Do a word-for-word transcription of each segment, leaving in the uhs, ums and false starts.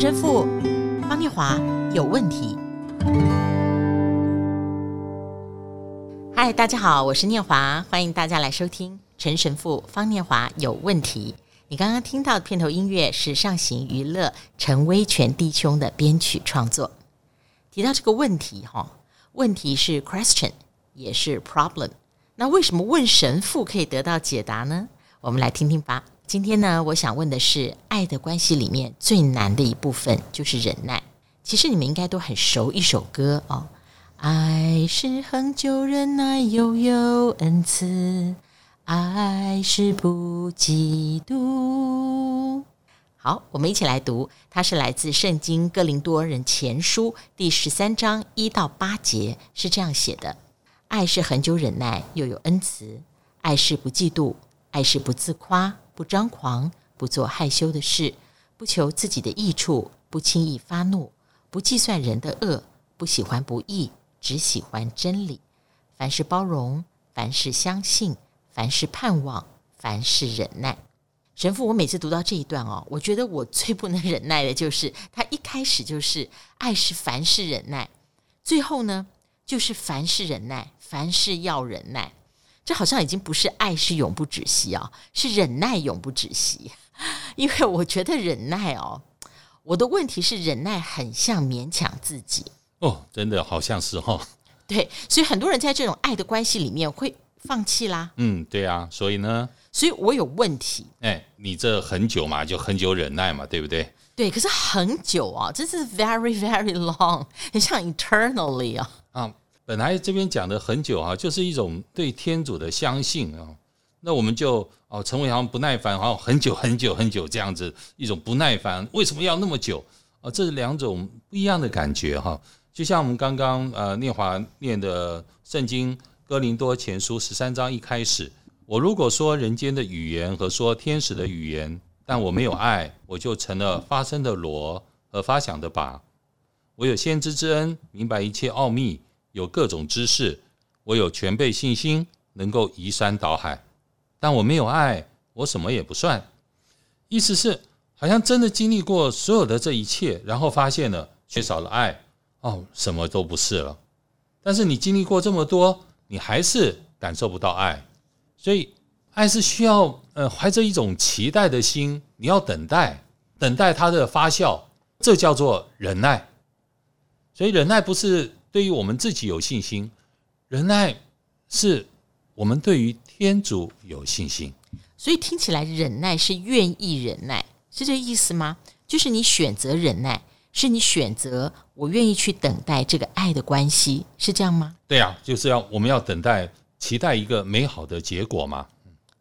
健身妇方念华有问题。嗨，大家好，我是念华，欢迎大家来收听陈神父方念华有问题。你刚刚听到的片头音乐是上行娱乐陈威权弟兄的编曲创作。提到这个问题，问题是 question 也是 problem， 那为什么问神父可以得到解答呢？我们来听听吧。今天呢，我想问的是爱的关系里面最难的一部分就是忍耐。其实你们应该都很熟一首歌哦，爱是恒久忍耐，又有恩慈，爱是不嫉妒。好，我们一起来读，它是来自圣经哥林多人前书第十三章一到八节，是这样写的：爱是恒久忍耐，又有恩慈，爱是不嫉妒，爱是不自夸，不张狂，不做害羞的事，不求自己的益处，不轻易发怒，不计算人的恶，不喜欢不义，只喜欢真理。凡事包容，凡事相信，凡事盼望，凡事忍耐。神父，我每次读到这一段哦，我觉得我最不能忍耐的就是他一开始就是爱是凡事忍耐，最后呢就是凡事忍耐，凡事要忍耐。这好像已经不是爱是永不止息哦，是忍耐永不止息。因为我觉得忍耐哦，我的问题是忍耐很像勉强自己哦，真的好像是哈、哦。对，所以很多人在这种爱的关系里面会放弃啦。嗯，对啊，所以呢，所以我有问题。哎，你这很久嘛，就很久忍耐嘛，对不对？对，可是很久啊，这是 very very long， 很像 eternally 啊。啊，本来这边讲的很久啊，就是一种对天主的相信啊。那我们就哦，成为好像不耐烦，好像很久很久很久这样子一种不耐烦。为什么要那么久啊？这是两种不一样的感觉哈、啊。就像我们刚刚呃念华念的圣经哥林多前书十三章一开始，我如果说人间的语言和说天使的语言，但我没有爱，我就成了发声的锣和发响的靶。我有先知之恩，明白一切奥秘，有各种知识，我有全备信心，能够移山倒海，但我没有爱，我什么也不算。意思是好像真的经历过所有的这一切，然后发现了缺少了爱，哦，什么都不是了。但是你经历过这么多，你还是感受不到爱，所以爱是需要呃怀着一种期待的心，你要等待，等待它的发酵，这叫做忍耐。所以忍耐不是对于我们自己有信心，忍耐是我们对于天主有信心。所以听起来忍耐是愿意忍耐，是这意思吗？就是你选择忍耐，是你选择我愿意去等待这个爱的关系，是这样吗？对啊，就是要我们要等待，期待一个美好的结果嘛。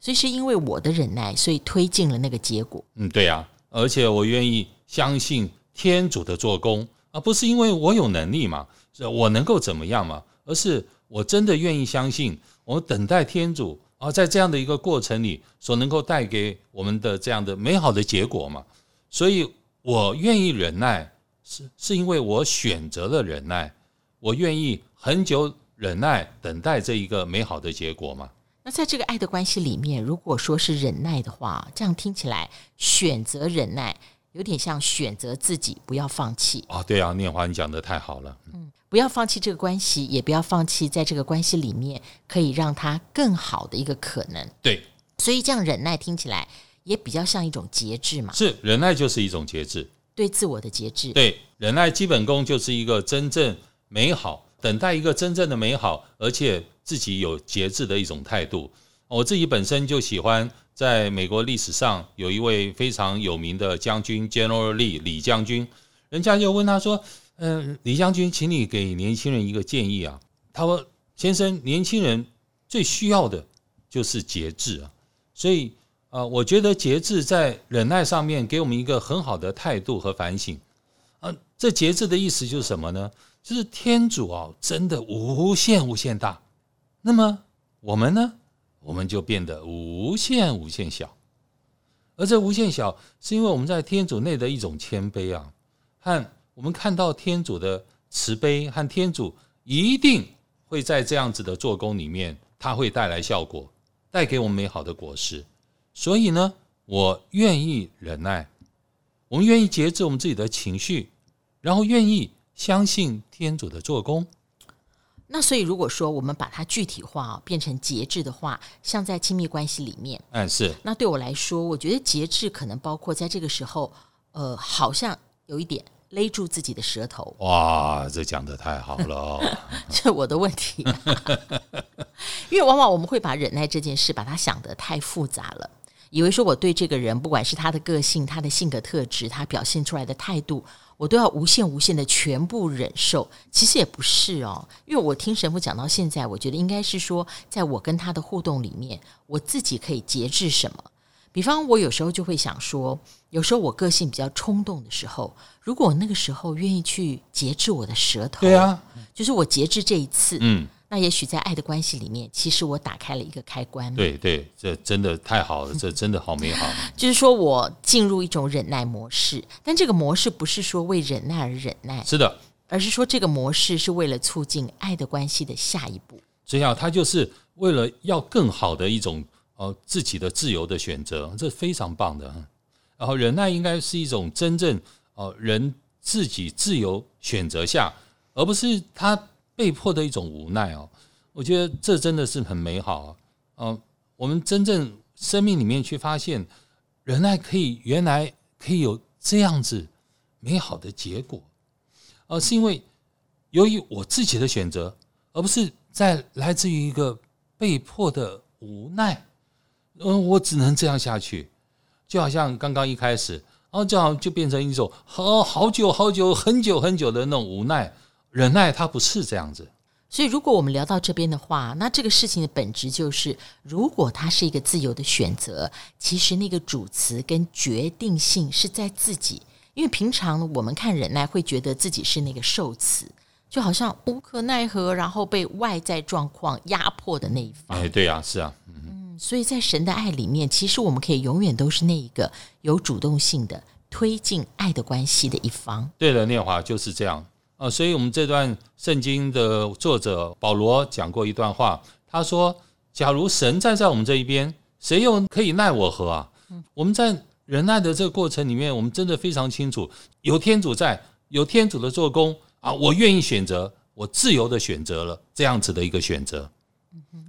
所以是因为我的忍耐，所以推进了那个结果。嗯，对啊，而且我愿意相信天主的做工，而不是因为我有能力嘛，我能够怎么样嘛，而是我真的愿意相信，我等待天主啊，在这样的一个过程里所能够带给我们的这样的美好的结果嘛。所以我愿意忍耐，是是因为我选择了忍耐，我愿意很久忍耐，等待这一个美好的结果嘛。那在这个爱的关系里面，如果说是忍耐的话，这样听起来选择忍耐有点像选择自己不要放弃、哦、对啊，念华你讲得太好了、嗯、不要放弃这个关系，也不要放弃在这个关系里面可以让它更好的一个可能。对，所以这样忍耐听起来也比较像一种节制嘛。是，忍耐就是一种节制，对自我的节制。对，忍耐基本功就是一个真正美好，等待一个真正的美好，而且自己有节制的一种态度。我自己本身就喜欢，在美国历史上有一位非常有名的将军 General Lee 李将军，人家就问他说、呃、李将军，请你给年轻人一个建议啊。他说，先生，年轻人最需要的就是节制啊。所以呃、我觉得节制在忍耐上面给我们一个很好的态度和反省、呃、这节制的意思就是什么呢？就是天主、啊、真的无限无限大，那么我们呢，我们就变得无限无限小。而这无限小是因为我们在天主内的一种谦卑啊，和我们看到天主的慈悲，和天主一定会在这样子的做工里面，它会带来效果，带给我们美好的果实。所以呢，我愿意忍耐，我们愿意节制我们自己的情绪，然后愿意相信天主的做工。那所以如果说我们把它具体化、哦、变成节制的话，像在亲密关系里面、嗯、是，那对我来说我觉得节制可能包括在这个时候呃，好像有一点勒住自己的舌头。哇，这讲得太好了、哦、这我的问题、啊、因为往往我们会把忍耐这件事把它想得太复杂了，以为说我对这个人不管是他的个性、他的性格特质、他表现出来的态度，我都要无限无限的全部忍受。其实也不是哦，因为我听神父讲到现在，我觉得应该是说在我跟他的互动里面，我自己可以节制什么。比方我有时候就会想说，有时候我个性比较冲动的时候，如果我那个时候愿意去节制我的舌头，对啊，就是我节制这一次，嗯，那也许在爱的关系里面，其实我打开了一个开关。对对，这真的太好了，这真的好美好。就是说我进入一种忍耐模式，但这个模式不是说为忍耐而忍耐，是的，而是说这个模式是为了促进爱的关系的下一步。这样，它就是为了要更好的一种呃，自己的自由的选择，这非常棒的。然后忍耐应该是一种真正、呃、人自己自由选择下，而不是他被迫的一种无奈、哦、我觉得这真的是很美好、啊呃、我们真正生命里面去发现忍耐可以原来可以有这样子美好的结果、呃、是因为由于我自己的选择，而不是在来自于一个被迫的无奈，嗯，我只能这样下去，就好像刚刚一开始，然后就好就变成一种好好久好久很久很久的那种无奈。忍耐它不是这样子。所以如果我们聊到这边的话，那这个事情的本质就是，如果它是一个自由的选择，其实那个主词跟决定性是在自己。因为平常我们看忍耐会觉得自己是那个受词，就好像无可奈何，然后被外在状况压迫的那一方。哎，对啊，是啊，嗯。所以在神的爱里面，其实我们可以永远都是那一个有主动性的推进爱的关系的一方。对的，念华就是这样、呃、所以我们这段圣经的作者保罗讲过一段话，他说假如神站在我们这一边，谁又可以奈我何啊、嗯、我们在忍耐的这个过程里面，我们真的非常清楚有天主在，有天主的做工啊，我愿意选择，我自由的选择了这样子的一个选择。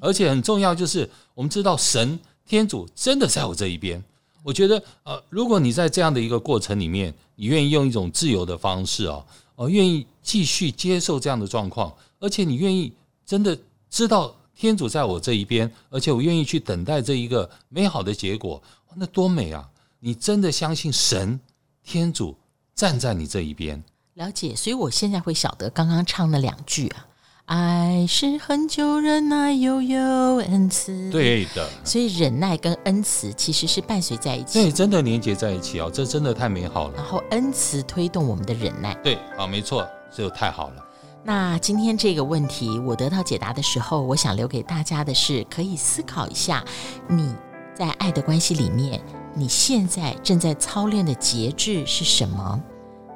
而且很重要就是我们知道神天主真的在我这一边。我觉得、呃、如果你在这样的一个过程里面，你愿意用一种自由的方式、哦呃、愿意继续接受这样的状况，而且你愿意真的知道天主在我这一边，而且我愿意去等待这一个美好的结果，那多美啊！你真的相信神天主站在你这一边。了解，所以我现在会晓得刚刚唱的两句啊，爱是很久忍耐，又有恩慈。对的，所以忍耐跟恩慈其实是伴随在一起，对，真的连结在一起、哦、这真的太美好了。然后恩慈推动我们的忍耐，对、啊、没错，这太好了。那今天这个问题我得到解答的时候，我想留给大家的是可以思考一下，你在爱的关系里面，你现在正在操练的节制是什么？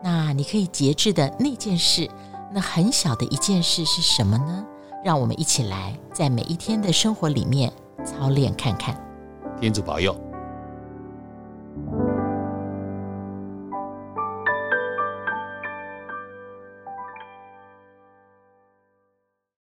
那你可以节制的那件事，那很小的一件事是什么呢？让我们一起来在每一天的生活里面操练看看。天主保佑。